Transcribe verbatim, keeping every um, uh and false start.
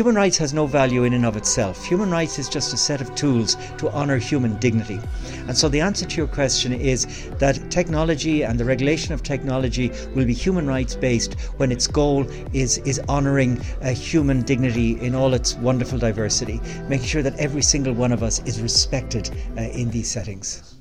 Human rights has no value in and of itself. Human rights is just a set of tools to honor human dignity. And so the answer to your question is that technology and the regulation of technology will be human rights based when its goal is, is honoring uh, human dignity in all its wonderful diversity, making sure that every single one of us is respected uh, in these settings.